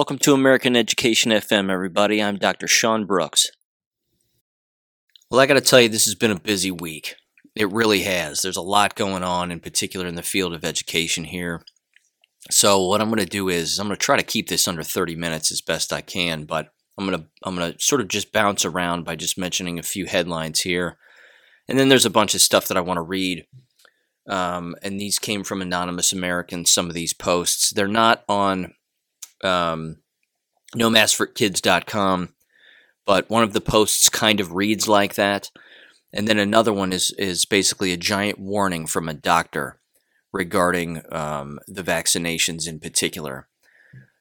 Welcome to American Education FM, everybody. I'm Dr. Sean Brooks. Well, I got to tell you, this has been a busy week. It really has. There's a lot going on, in particular in the field of education here. So what I'm going to do is I'm going to try to keep this under 30 minutes as best I can, but I'm going to sort of just bounce around by just mentioning a few headlines here. And then there's a bunch of stuff that I want to read. And these came from anonymous Americans, some of these posts. They're not on nomassforkids.com, but one of the posts kind of reads like that. And then another one is basically a giant warning from a doctor regarding the vaccinations in particular.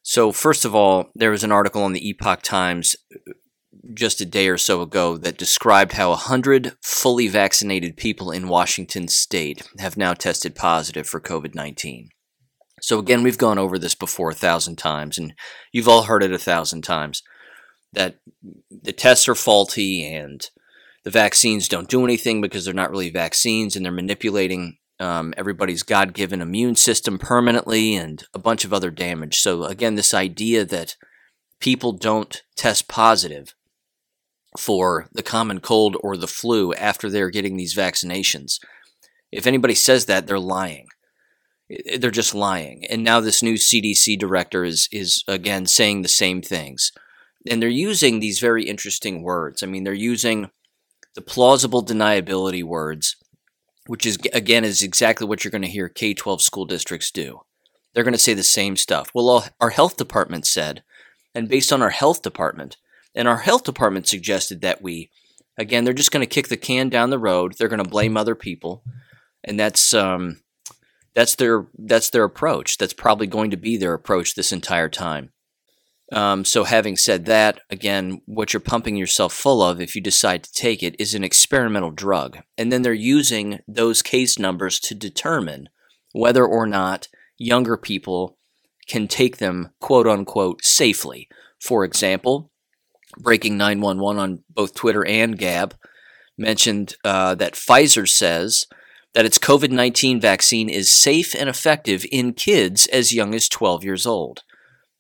So first of all, there was an article on the Epoch Times just a day or so ago that described how 100 fully vaccinated people in Washington state have now tested positive for COVID-19. So again, we've gone over this before 1,000 times, and you've all heard it 1,000 times, that the tests are faulty and the vaccines don't do anything because they're not really vaccines, and they're manipulating everybody's God-given immune system permanently and a bunch of other damage. So again, this idea that people don't test positive for the common cold or the flu after they're getting these vaccinations. If anybody says that, they're lying. They're just lying. And now this new CDC director is again saying the same things. And they're using these very interesting words. I mean, they're using the plausible deniability words, which is again is exactly what you're going to hear K-12 school districts do. They're going to say the same stuff. Well, our health department said, and based on our health department, and our health department suggested that we, again, they're just going to kick the can down the road. They're going to blame other people, and that's their approach. That's probably going to be their approach this entire time. So having said that, again, what you're pumping yourself full of, if you decide to take it, is an experimental drug, and then they're using those case numbers to determine whether or not younger people can take them, quote unquote, safely. For example, Breaking911 on both Twitter and Gab mentioned that Pfizer says that its COVID-19 vaccine is safe and effective in kids as young as 12 years old.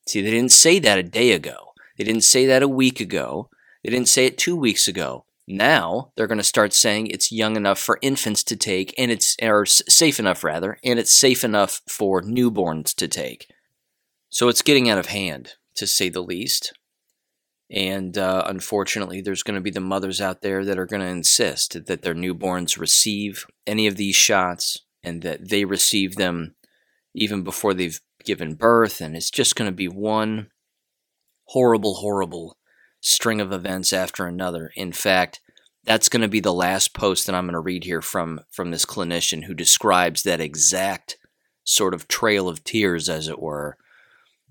See, they didn't say that a day ago. They didn't say that a week ago. They didn't say it 2 weeks ago. Now they're going to start saying it's young enough for infants to take, and it's safe enough for newborns to take. So it's getting out of hand, to say the least. And unfortunately, there's going to be the mothers out there that are going to insist that their newborns receive any of these shots and that they receive them even before they've given birth. And it's just going to be one horrible, horrible string of events after another. In fact, that's going to be the last post that I'm going to read here from this clinician who describes that exact sort of trail of tears, as it were,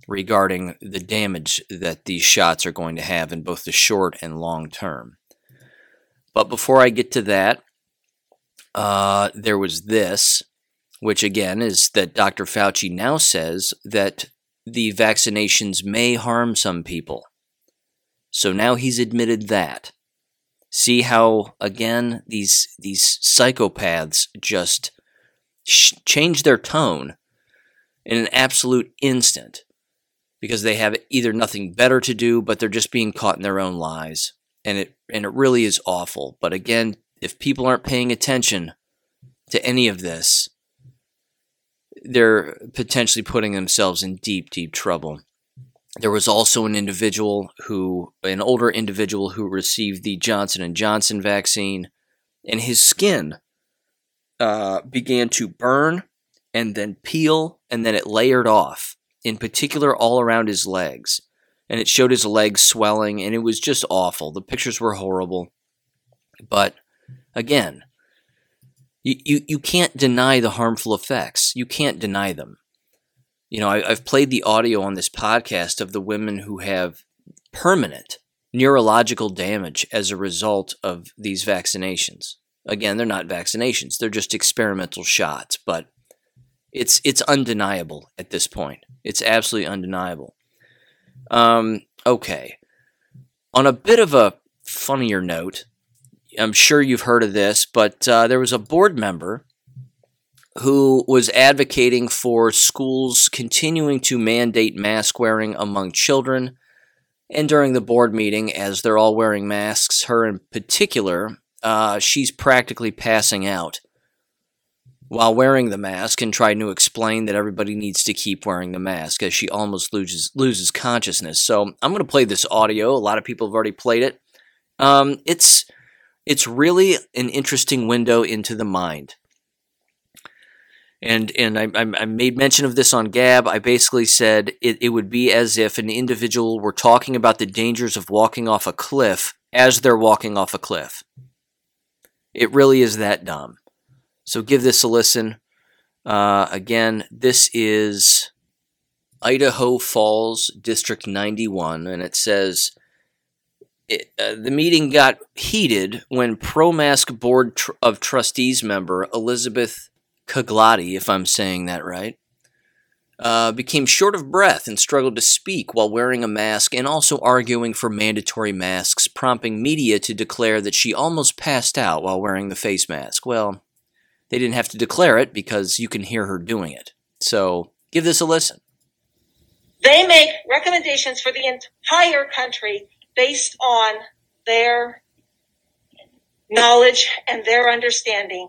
regarding the damage that these shots are going to have in both the short and long term. But before I get to that, there was this, which again is that Dr. Fauci now says that the vaccinations may harm some people. So now he's admitted that. See how, again, these psychopaths just change their tone in an absolute instant, because they have either nothing better to do, but they're just being caught in their own lies. And it really is awful. But again, if people aren't paying attention to any of this, they're potentially putting themselves in deep, deep trouble. There was also an older individual who received the Johnson and Johnson vaccine, and his skin began to burn and then peel, and then it layered off, in particular all around his legs. And it showed his legs swelling, and it was just awful. The pictures were horrible. But again, you can't deny the harmful effects. You can't deny them. You know, I've played the audio on this podcast of the women who have permanent neurological damage as a result of these vaccinations. Again, they're not vaccinations. They're just experimental shots, but it's undeniable at this point. It's absolutely undeniable. Okay. On a bit of a funnier note, I'm sure you've heard of this, but there was a board member who was advocating for schools continuing to mandate mask wearing among children. And during the board meeting, as they're all wearing masks, her in particular, she's practically passing out while wearing the mask and trying to explain that everybody needs to keep wearing the mask as she almost loses consciousness. So I'm going to play this audio. A lot of people have already played it. It's really an interesting window into the mind. And I made mention of this on Gab. I basically said it would be as if an individual were talking about the dangers of walking off a cliff as they're walking off a cliff. It really is that dumb. So give this a listen. Again, this is Idaho Falls District 91, and it says, the meeting got heated when pro-mask Board of Trustees member Elizabeth Caglotti, if I'm saying that right, became short of breath and struggled to speak while wearing a mask and also arguing for mandatory masks, prompting media to declare that she almost passed out while wearing the face mask. Well, they didn't have to declare it because you can hear her doing it. So give this a listen. They make recommendations for the entire country based on their knowledge and their understanding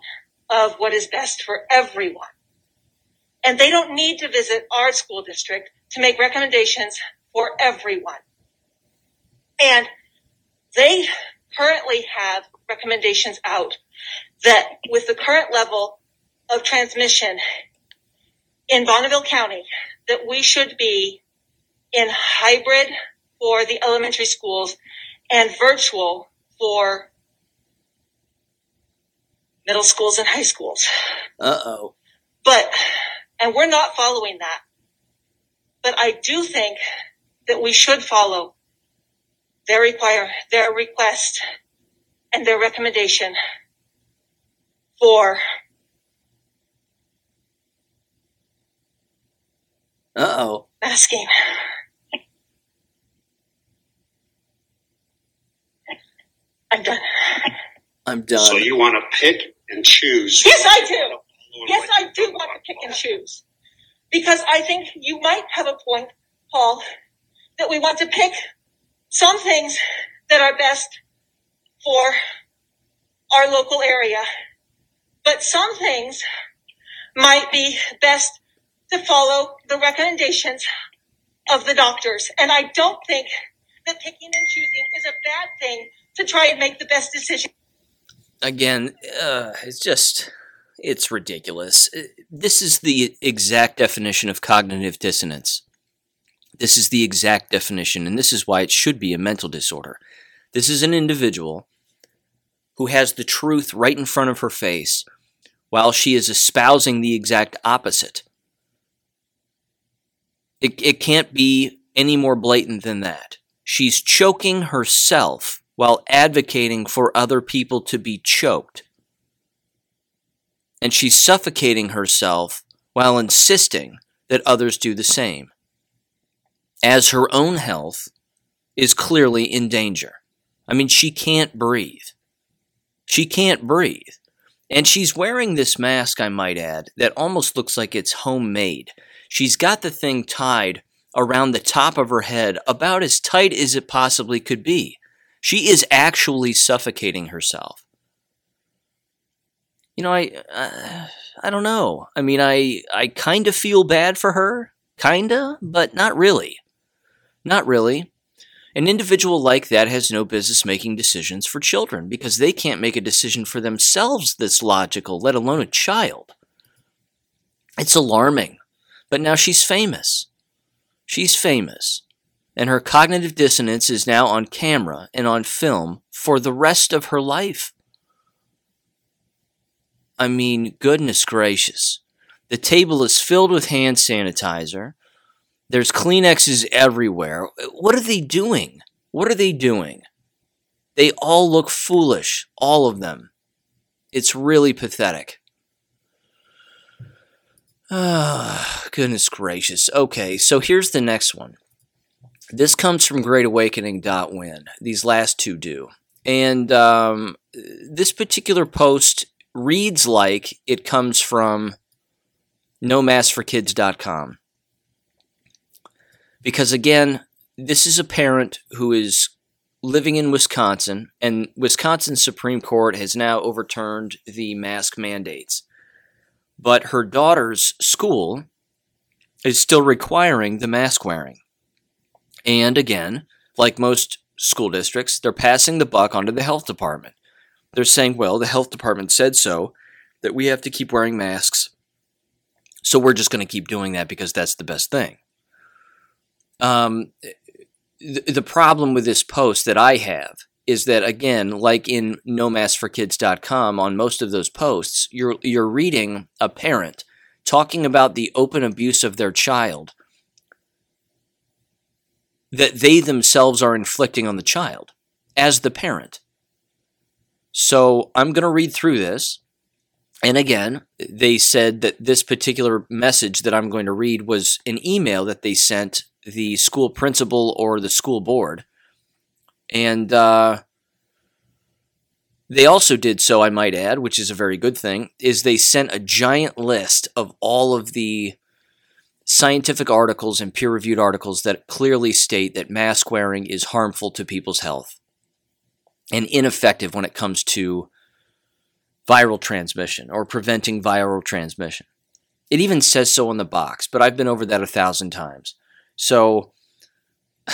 of what is best for everyone. And they don't need to visit our school district to make recommendations for everyone. And they currently have recommendations out that with the current level of transmission in Bonneville County, that we should be in hybrid for the elementary schools and virtual for middle schools and high schools. Uh-oh. And we're not following that. But I do think that we should follow their request and their recommendation for masking. I'm done. So you want to pick and choose? Yes, I do. Yes, I do want to pick and choose. Because I think you might have a point, Paul, that we want to pick some things that are best for our local area. But some things might be best to follow the recommendations of the doctors. And I don't think that picking and choosing is a bad thing to try and make the best decision. Again, it's ridiculous. This is the exact definition of cognitive dissonance. This is the exact definition, and this is why it should be a mental disorder. This is an individual who has the truth right in front of her face while she is espousing the exact opposite. It can't be any more blatant than that. She's choking herself while advocating for other people to be choked. And she's suffocating herself while insisting that others do the same, as her own health is clearly in danger. I mean, she can't breathe. She can't breathe. And she's wearing this mask, I might add, that almost looks like it's homemade. She's got the thing tied around the top of her head about as tight as it possibly could be. She is actually suffocating herself. You know, I don't know. I mean, I kind of feel bad for her, but not really. Not really. An individual like that has no business making decisions for children because they can't make a decision for themselves that's logical, let alone a child. It's alarming. But now she's famous. She's famous. And her cognitive dissonance is now on camera and on film for the rest of her life. I mean, goodness gracious. The table is filled with hand sanitizer. There's Kleenexes everywhere. What are they doing? What are they doing? They all look foolish, all of them. It's really pathetic. Ah, goodness gracious. Okay, so here's the next one. This comes from greatawakening.win. These last two do. And this particular post reads like it comes from nomassforkids.com. Because again, this is a parent who is living in Wisconsin, and Wisconsin's Supreme Court has now overturned the mask mandates. But her daughter's school is still requiring the mask wearing. And again, like most school districts, they're passing the buck onto the health department. They're saying, well, the health department said so, that we have to keep wearing masks, so we're just going to keep doing that because that's the best thing. The problem with this post that I have is that, again, like in nomassforkids.com, on most of those posts, you're reading a parent talking about the open abuse of their child that they themselves are inflicting on the child as the parent. So I'm going to read through this. And again, they said that this particular message that I'm going to read was an email that they sent the school principal or the school board. And they also did so, I might add, which is a very good thing, is they sent a giant list of all of the scientific articles and peer-reviewed articles that clearly state that mask wearing is harmful to people's health and ineffective when it comes to viral transmission or preventing viral transmission. It even says so on the box, but I've been over that 1,000 times. So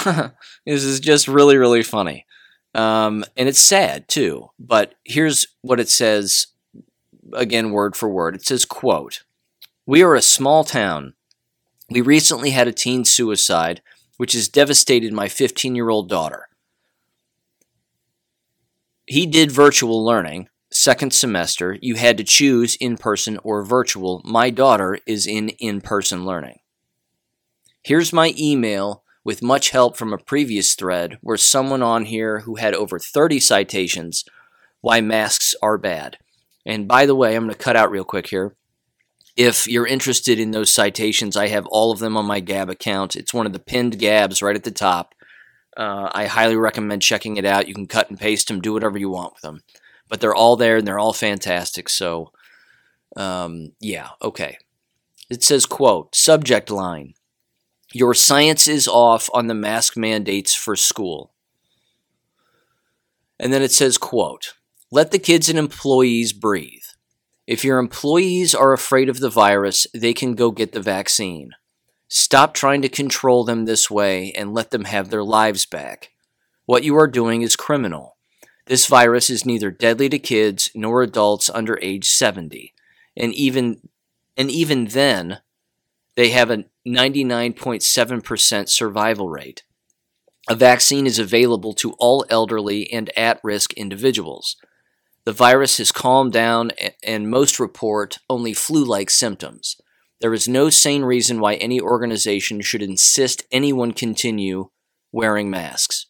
this is just really, really funny. And it's sad too, but here's what it says, again, word for word. It says, quote, "We are a small town. We recently had a teen suicide, which has devastated my 15-year-old daughter. He did virtual learning, second semester. You had to choose in-person or virtual. My daughter is in-person learning. Here's my email with much help from a previous thread where someone on here who had over 30 citations why masks are bad." And by the way, I'm going to cut out real quick here. If you're interested in those citations, I have all of them on my Gab account. It's one of the pinned Gabs right at the top. I highly recommend checking it out. You can cut and paste them, do whatever you want with them. But they're all there, and they're all fantastic. So, yeah, okay. It says, quote, subject line, "Your science is off on the mask mandates for school." And then it says, quote, "Let the kids and employees breathe. If your employees are afraid of the virus, they can go get the vaccine. Stop trying to control them this way and let them have their lives back. What you are doing is criminal. This virus is neither deadly to kids nor adults under age 70. And even then, they have a 99.7% survival rate. A vaccine is available to all elderly and at-risk individuals. The virus has calmed down, and most report only flu-like symptoms. There is no sane reason why any organization should insist anyone continue wearing masks.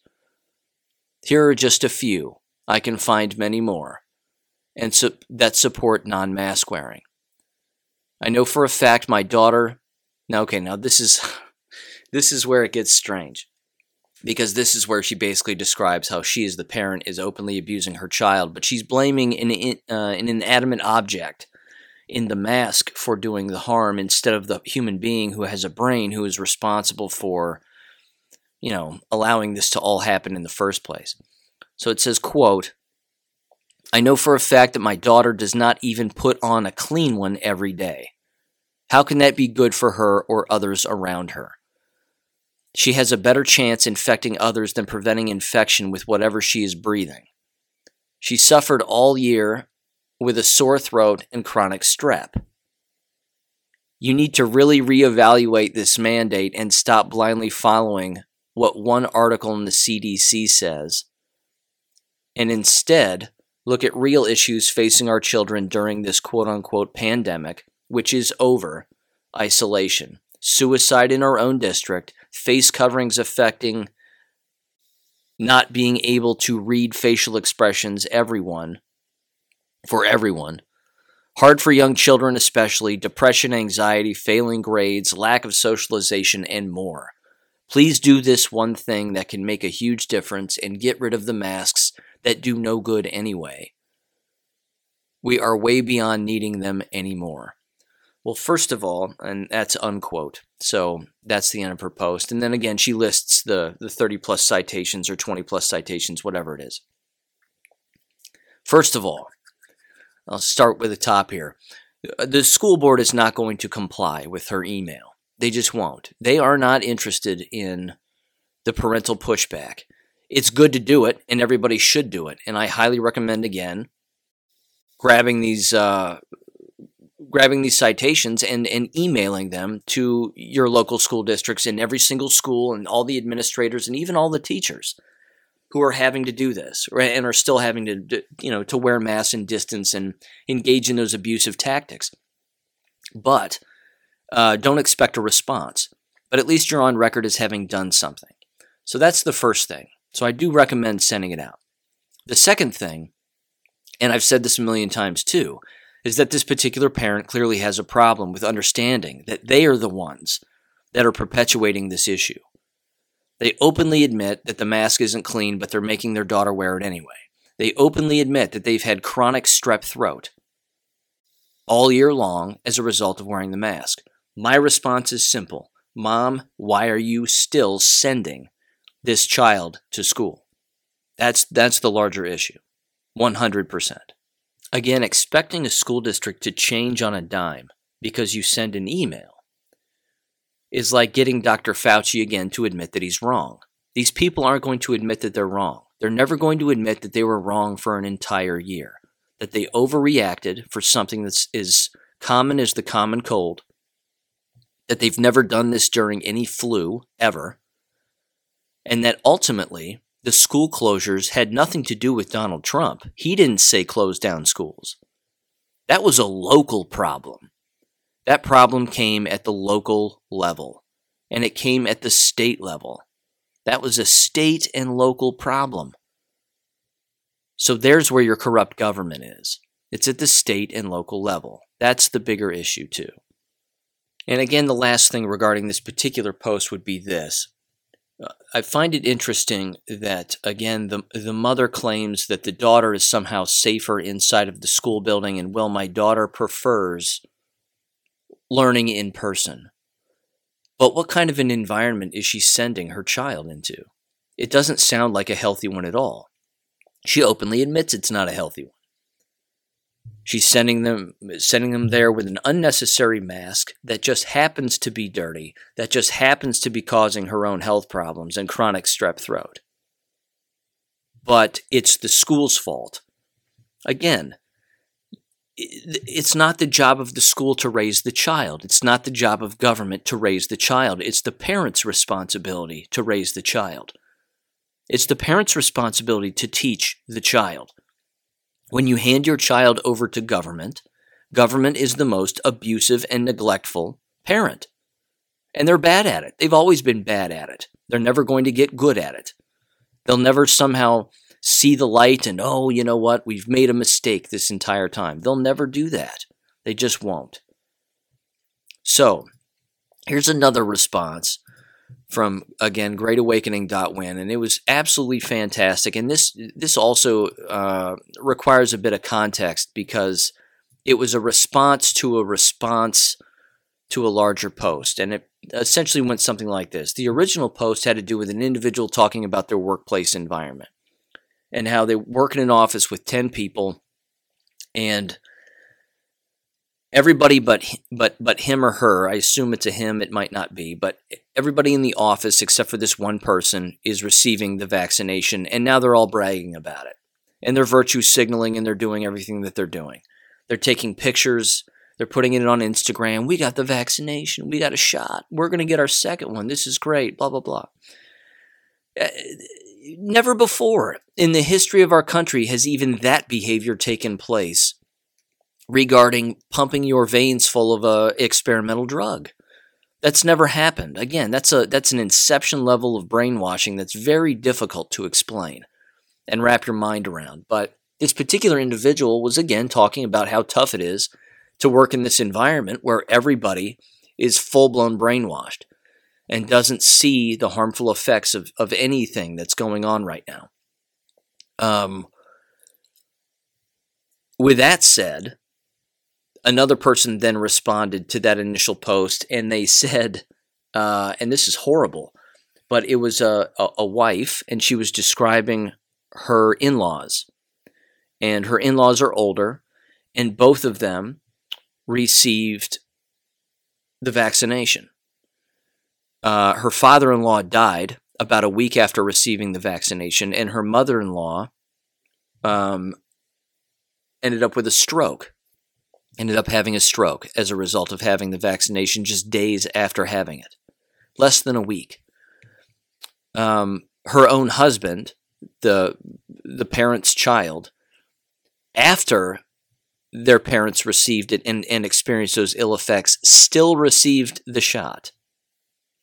Here are just a few. I can find many more and that support non-mask wearing. I know for a fact my daughter..." Now, okay, now this is where it gets strange, because this is where she basically describes how she, as the parent, is openly abusing her child, but she's blaming an inanimate object in the mask for doing the harm instead of the human being who has a brain who is responsible for, you know, allowing this to all happen in the first place. So it says, quote, "I know for a fact that my daughter does not even put on a clean one every day. How can that be good for her or others around her? She has a better chance infecting others than preventing infection with whatever she is breathing. She suffered all year with a sore throat and chronic strep. You need to really reevaluate this mandate and stop blindly following what one article in the CDC says, and instead look at real issues facing our children during this quote-unquote pandemic, which is over: isolation, suicide in our own district, face coverings affecting not being able to read facial expressions for everyone, hard for young children especially, depression, anxiety, failing grades, lack of socialization, and more. Please do this one thing that can make a huge difference and get rid of the masks that do no good anyway. We are way beyond needing them anymore. Well, first of all, and that's unquote. So that's the end of her post. And then again, she lists the 30-plus citations or 20-plus citations, whatever it is. First of all, I'll start with the top here. The school board is not going to comply with her email. They just won't. They are not interested in the parental pushback. It's good to do it, and everybody should do it. And I highly recommend, again, grabbing these citations and emailing them to your local school districts in every single school and all the administrators and even all the teachers who are having to do this and are still having to, to wear masks and distance and engage in those abusive tactics. But don't expect a response. But at least you're on record as having done something. So that's the first thing. So I do recommend sending it out. The second thing, and I've said this a million times too, is that this particular parent clearly has a problem with understanding that they are the ones that are perpetuating this issue. They openly admit that the mask isn't clean, but they're making their daughter wear it anyway. They openly admit that they've had chronic strep throat all year long as a result of wearing the mask. My response is simple. Mom, why are you still sending this child to school? That's the larger issue, 100%. Again, expecting a school district to change on a dime because you send an email is like getting Dr. Fauci again to admit that he's wrong. These people aren't going to admit that they're wrong. They're never going to admit that they were wrong for an entire year, that they overreacted for something that's as common as the common cold, that they've never done this during any flu ever, and that ultimately the school closures had nothing to do with Donald Trump. He didn't say close down schools. That was a local problem. That problem came at the local level, and it came at the state level. That was a state and local problem. So there's where your corrupt government is. It's at the state and local level. That's the bigger issue too. And again, the last thing regarding this particular post would be this. I find it interesting that, again, the mother claims that the daughter is somehow safer inside of the school building, and, well, my daughter prefers learning in person. But what kind of an environment is she sending her child into? It doesn't sound like a healthy one at all. She openly admits it's not a healthy one. She's sending them there with an unnecessary mask that just happens to be dirty, that just happens to be causing her own health problems and chronic strep throat. But it's the school's fault. Again, it's not the job of the school to raise the child. It's not the job of government to raise the child. It's the parents' responsibility to raise the child. It's the parents' responsibility to teach the child. When you hand your child over to government, government is the most abusive and neglectful parent. And they're bad at it. They've always been bad at it. They're never going to get good at it. They'll never somehow see the light and, oh, you know what, we've made a mistake this entire time. They'll never do that. They just won't. So here's another response from, again, greatawakening.win, and it was absolutely fantastic. And this also requires a bit of context because it was a response to a larger post, and it essentially went something like this. The original post had to do with an individual talking about their workplace environment and how they work in an office with 10 people, and everybody but him or her, I assume it's a him, it might not be, but everybody in the office except for this one person is receiving the vaccination, and now they're all bragging about it. And they're virtue signaling, and they're doing everything that they're doing. They're taking pictures, they're putting it on Instagram, we got the vaccination, we got a shot, we're going to get our second one, this is great, blah, blah, blah. Never before in the history of our country has even that behavior taken place regarding pumping your veins full of a experimental drug. That's never happened. Again, that's an inception level of brainwashing that's very difficult to explain and wrap your mind around. But this particular individual was, again, talking about how tough it is to work in this environment where everybody is full-blown brainwashed and doesn't see the harmful effects of anything that's going on right now. With that said, Another person then responded to that initial post, and they said, and this is horrible, but it was a wife, and she was describing her in-laws. And her in-laws are older, and both of them received the vaccination. Her father-in-law died about a week after receiving the vaccination, and her mother-in-law ended up with a stroke, ended up having a stroke as a result of having the vaccination just days after having it, less than a week. Her own husband, the parent's child, after their parents received it and experienced those ill effects, still received the shot,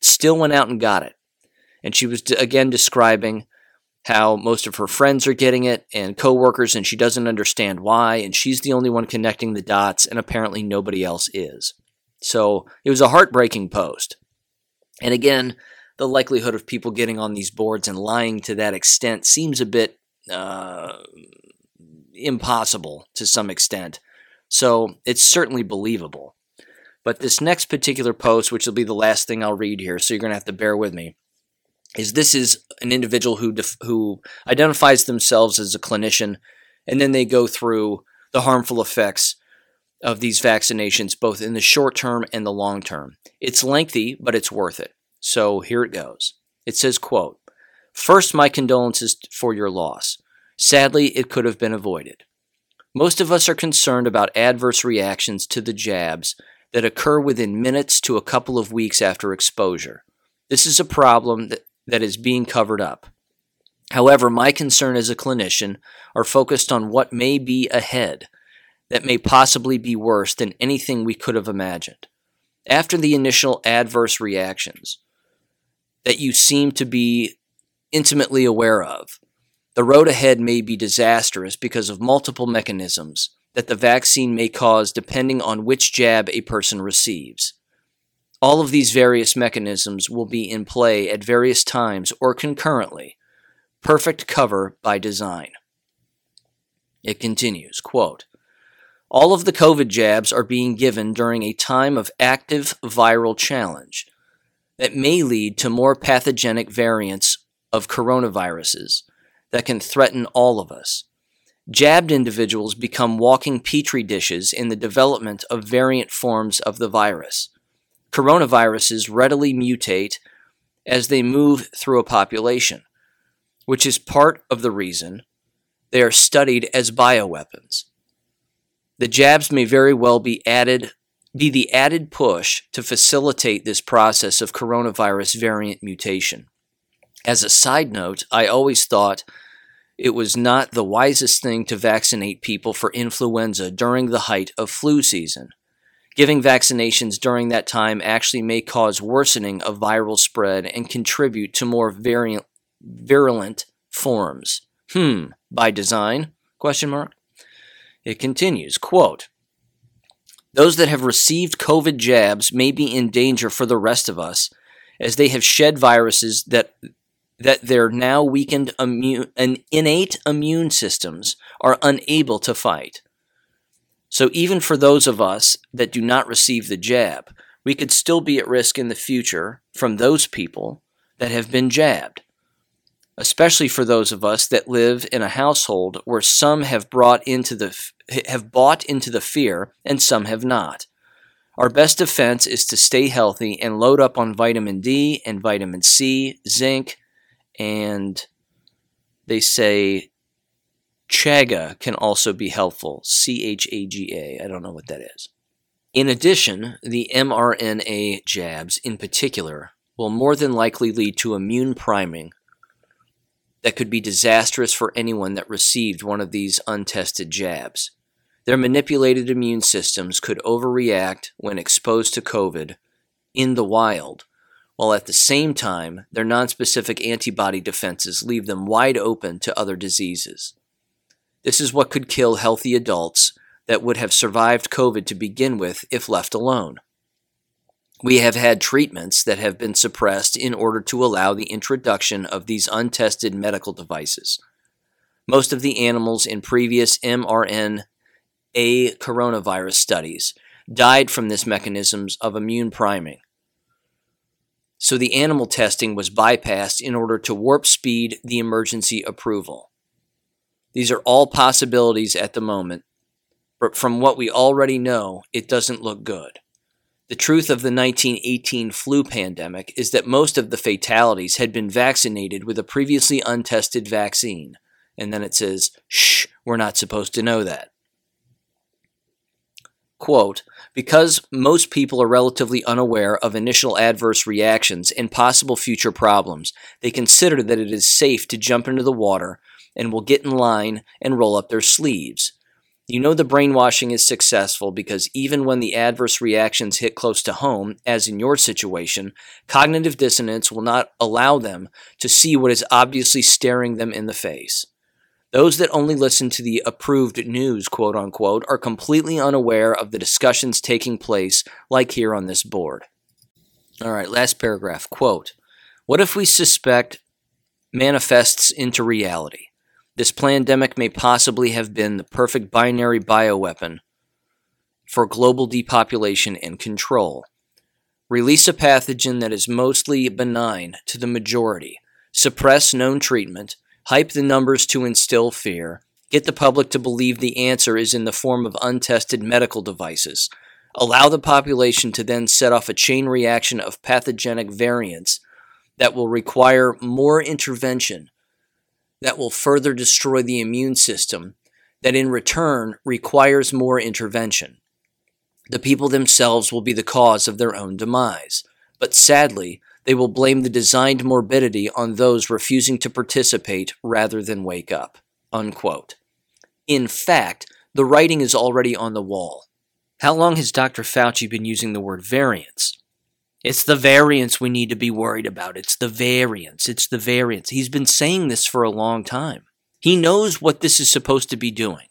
still went out and got it. And she was, again, describing how most of her friends are getting it and coworkers, and she doesn't understand why, and she's the only one connecting the dots, and apparently nobody else is. So it was a heartbreaking post. And again, the likelihood of people getting on these boards and lying to that extent seems a bit impossible to some extent. So it's certainly believable. But this next particular post, which will be the last thing I'll read here, so you're going to have to bear with me, is this is an individual who identifies themselves as a clinician, and then they go through the harmful effects of these vaccinations, both in the short term and the long term. It's lengthy, but it's worth it. So here it goes. It says, quote, "First, my condolences for your loss. Sadly, it could have been avoided. Most of us are concerned about adverse reactions to the jabs that occur within minutes to a couple of weeks after exposure. This is a problem that is being covered up. However, my concern as a clinician are focused on what may be ahead that may possibly be worse than anything we could have imagined. After the initial adverse reactions that you seem to be intimately aware of, the road ahead may be disastrous because of multiple mechanisms that the vaccine may cause depending on which jab a person receives. All of these various mechanisms will be in play at various times or concurrently. Perfect cover by design." It continues, quote, "All of the COVID jabs are being given during a time of active viral challenge that may lead to more pathogenic variants of coronaviruses that can threaten all of us. Jabbed individuals become walking petri dishes in the development of variant forms of the virus. Coronaviruses readily mutate as they move through a population, which is part of the reason they are studied as bioweapons. The jabs may very well be the added push to facilitate this process of coronavirus variant mutation. As a side note, I always thought it was not the wisest thing to vaccinate people for influenza during the height of flu season. Giving vaccinations during that time actually may cause worsening of viral spread and contribute to more virulent forms. By design? Question mark. It continues, quote, "Those that have received COVID jabs may be in danger for the rest of us, as they have shed viruses that their now weakened innate immune systems are unable to fight. So even for those of us that do not receive the jab, we could still be at risk in the future from those people that have been jabbed, especially for those of us that live in a household where some have bought into the fear and some have not. Our best defense is to stay healthy and load up on vitamin D and vitamin C, zinc, and they say chaga can also be helpful, C-H-A-G-A. I don't know what that is. In addition, the mRNA jabs in particular will more than likely lead to immune priming that could be disastrous for anyone that received one of these untested jabs. Their manipulated immune systems could overreact when exposed to COVID in the wild, while at the same time, their nonspecific antibody defenses leave them wide open to other diseases. This is what could kill healthy adults that would have survived COVID to begin with if left alone. We have had treatments that have been suppressed in order to allow the introduction of these untested medical devices. Most of the animals in previous mRNA A coronavirus studies died from this mechanisms of immune priming. So the animal testing was bypassed in order to warp speed the emergency approval. These are all possibilities at the moment, but from what we already know, it doesn't look good. The truth of the 1918 flu pandemic is that most of the fatalities had been vaccinated with a previously untested vaccine. And then it says, shh, we're not supposed to know that. Quote, because most people are relatively unaware of initial adverse reactions and possible future problems, they consider that it is safe to jump into the water and will get in line and roll up their sleeves. You know the brainwashing is successful because even when the adverse reactions hit close to home, as in your situation, cognitive dissonance will not allow them to see what is obviously staring them in the face. Those that only listen to the approved news, quote unquote, are completely unaware of the discussions taking place, like here on this board. All right, last paragraph, quote, what if we suspect manifests into reality? This pandemic may possibly have been the perfect binary bioweapon for global depopulation and control. Release a pathogen that is mostly benign to the majority, suppress known treatment, hype the numbers to instill fear, get the public to believe the answer is in the form of untested medical devices, allow the population to then set off a chain reaction of pathogenic variants that will require more intervention, that will further destroy the immune system, that in return requires more intervention. The people themselves will be the cause of their own demise, but sadly, they will blame the designed morbidity on those refusing to participate rather than wake up. Unquote. In fact, the writing is already on the wall. How long has Dr. Fauci been using the word variants? It's the variants we need to be worried about. It's the variants. It's the variants. He's been saying this for a long time. He knows what this is supposed to be doing.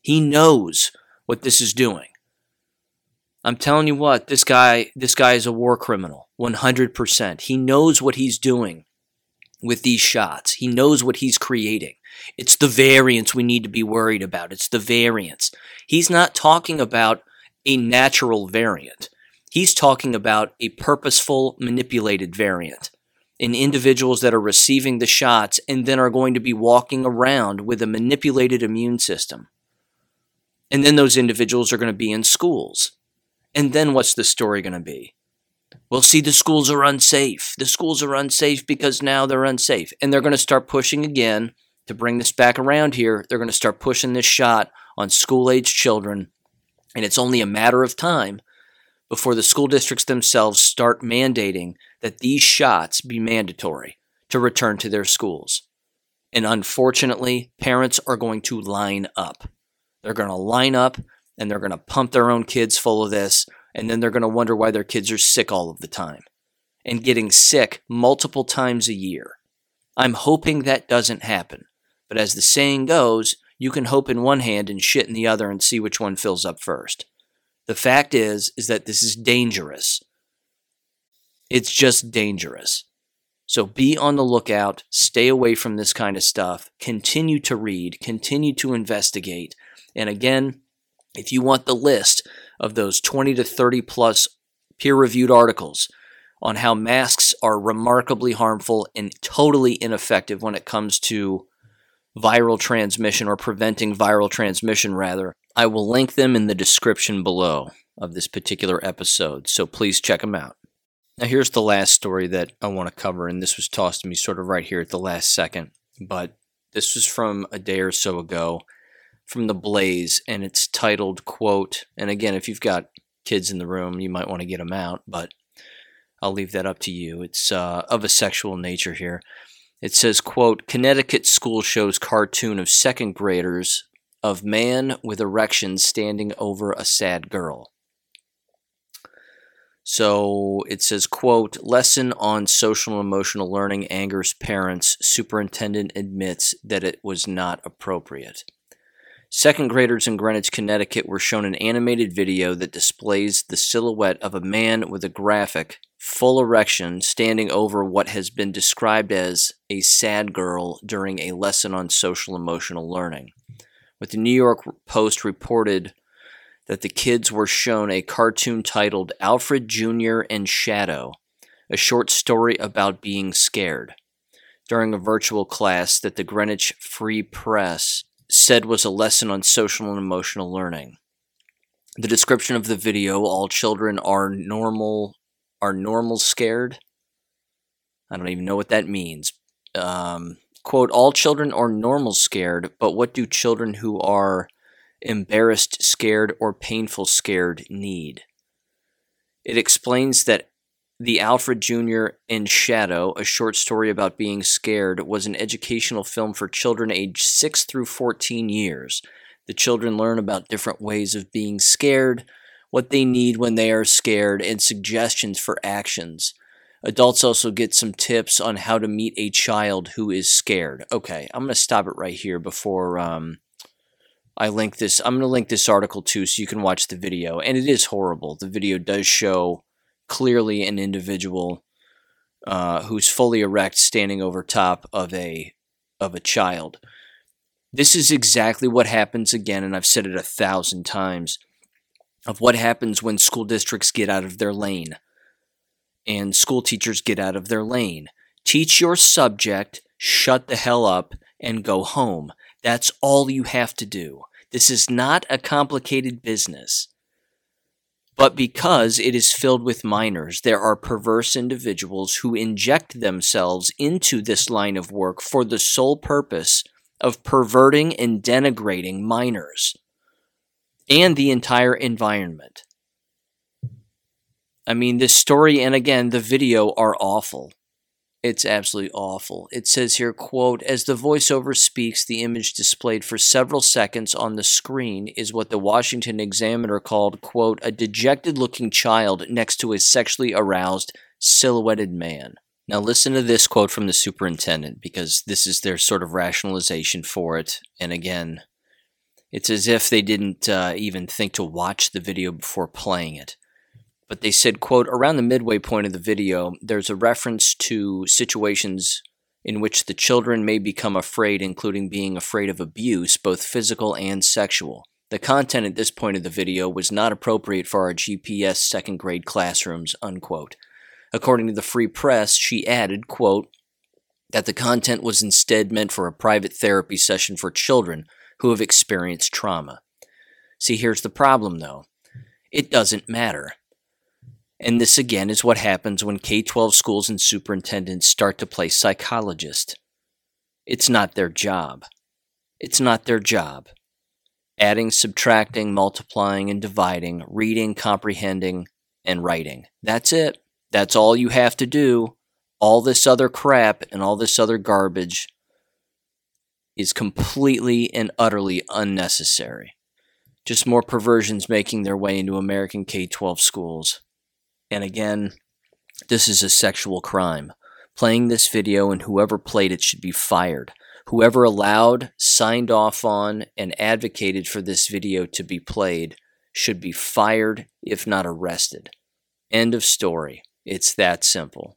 He knows what this is doing. I'm telling you what, this guy is a war criminal, 100%. He knows what he's doing with these shots. He knows what he's creating. It's the variants we need to be worried about. It's the variants. He's not talking about a natural variant. He's talking about a purposeful, manipulated variant in individuals that are receiving the shots and then are going to be walking around with a manipulated immune system. And then those individuals are going to be in schools. And then what's the story going to be? Well, see, the schools are unsafe. The schools are unsafe because now they're unsafe. And they're going to start pushing again to bring this back around here. They're going to start pushing this shot on school-aged children. And it's only a matter of time before the school districts themselves start mandating that these shots be mandatory to return to their schools. And unfortunately, parents are going to line up. They're going to line up. And they're going to pump their own kids full of this, and then they're going to wonder why their kids are sick all of the time and getting sick multiple times a year. I'm hoping that doesn't happen. But as the saying goes, you can hope in one hand and shit in the other and see which one fills up first. The fact is that this is dangerous. It's just dangerous. So be on the lookout, stay away from this kind of stuff, continue to read, continue to investigate, and again, if you want the list of those 20 to 30 plus peer-reviewed articles on how masks are remarkably harmful and totally ineffective when it comes to viral transmission or preventing viral transmission, rather, I will link them in the description below of this particular episode, so please check them out. Now here's the last story that I want to cover, and this was tossed to me sort of right here at the last second, but this was from a day or so ago, from The Blaze, and it's titled, quote, and again, if you've got kids in the room, you might want to get them out, but I'll leave that up to you. It's of a sexual nature here. It says, quote, Connecticut school shows cartoon of second graders of man with erections standing over a sad girl. So it says, quote, lesson on social and emotional learning angers parents. Superintendent admits that it was not appropriate. Second graders in Greenwich, Connecticut were shown an animated video that displays the silhouette of a man with a graphic, full erection, standing over what has been described as a sad girl during a lesson on social-emotional learning. with the New York Post reported that the kids were shown a cartoon titled Alfred Jr. and Shadow, a short story about being scared, during a virtual class that the Greenwich Free Press said was a lesson on social and emotional learning. The description of the video, all children are normal scared. I don't even know what that means. Quote, all children are normal scared, but what do children who are embarrassed, scared, or painful scared need? It explains that the Alfred Jr. and Shadow, a short story about being scared, was an educational film for children aged 6 through 14 years. The children learn about different ways of being scared, what they need when they are scared, and suggestions for actions. Adults also get some tips on how to meet a child who is scared. Okay, I'm going to stop it right here before I link this. I'm going to link this article too so you can watch the video. And it is horrible. The video does show clearly an individual who's fully erect standing over top of a child. This is exactly what happens again, and I've said it 1,000 times, of what happens when school districts get out of their lane and school teachers get out of their lane. Teach your subject, shut the hell up, and go home. That's all you have to do. This is not a complicated business. But because it is filled with minors, there are perverse individuals who inject themselves into this line of work for the sole purpose of perverting and denigrating minors and the entire environment. I mean, this story and again, the video are awful. It's absolutely awful. It says here, quote, as the voiceover speaks, the image displayed for several seconds on the screen is what the Washington Examiner called, quote, a dejected-looking child next to a sexually aroused, silhouetted man. Now listen to this quote from the superintendent, because this is their sort of rationalization for it. And again, it's as if they didn't even think to watch the video before playing it. But they said, quote, around the midway point of the video, there's a reference to situations in which the children may become afraid, including being afraid of abuse, both physical and sexual. The content at this point of the video was not appropriate for our GPS second grade classrooms, unquote. According to the Free Press, she added, quote, that the content was instead meant for a private therapy session for children who have experienced trauma. See, here's the problem, though. It doesn't matter. And this, again, is what happens when K-12 schools and superintendents start to play psychologist. It's not their job. It's not their job. Adding, subtracting, multiplying, and dividing, reading, comprehending, and writing. That's it. That's all you have to do. All this other crap and all this other garbage is completely and utterly unnecessary. Just more perversions making their way into American K-12 schools. And again, this is a sexual crime. Playing this video, and whoever played it should be fired. Whoever allowed, signed off on, and advocated for this video to be played should be fired, if not arrested. End of story. It's that simple.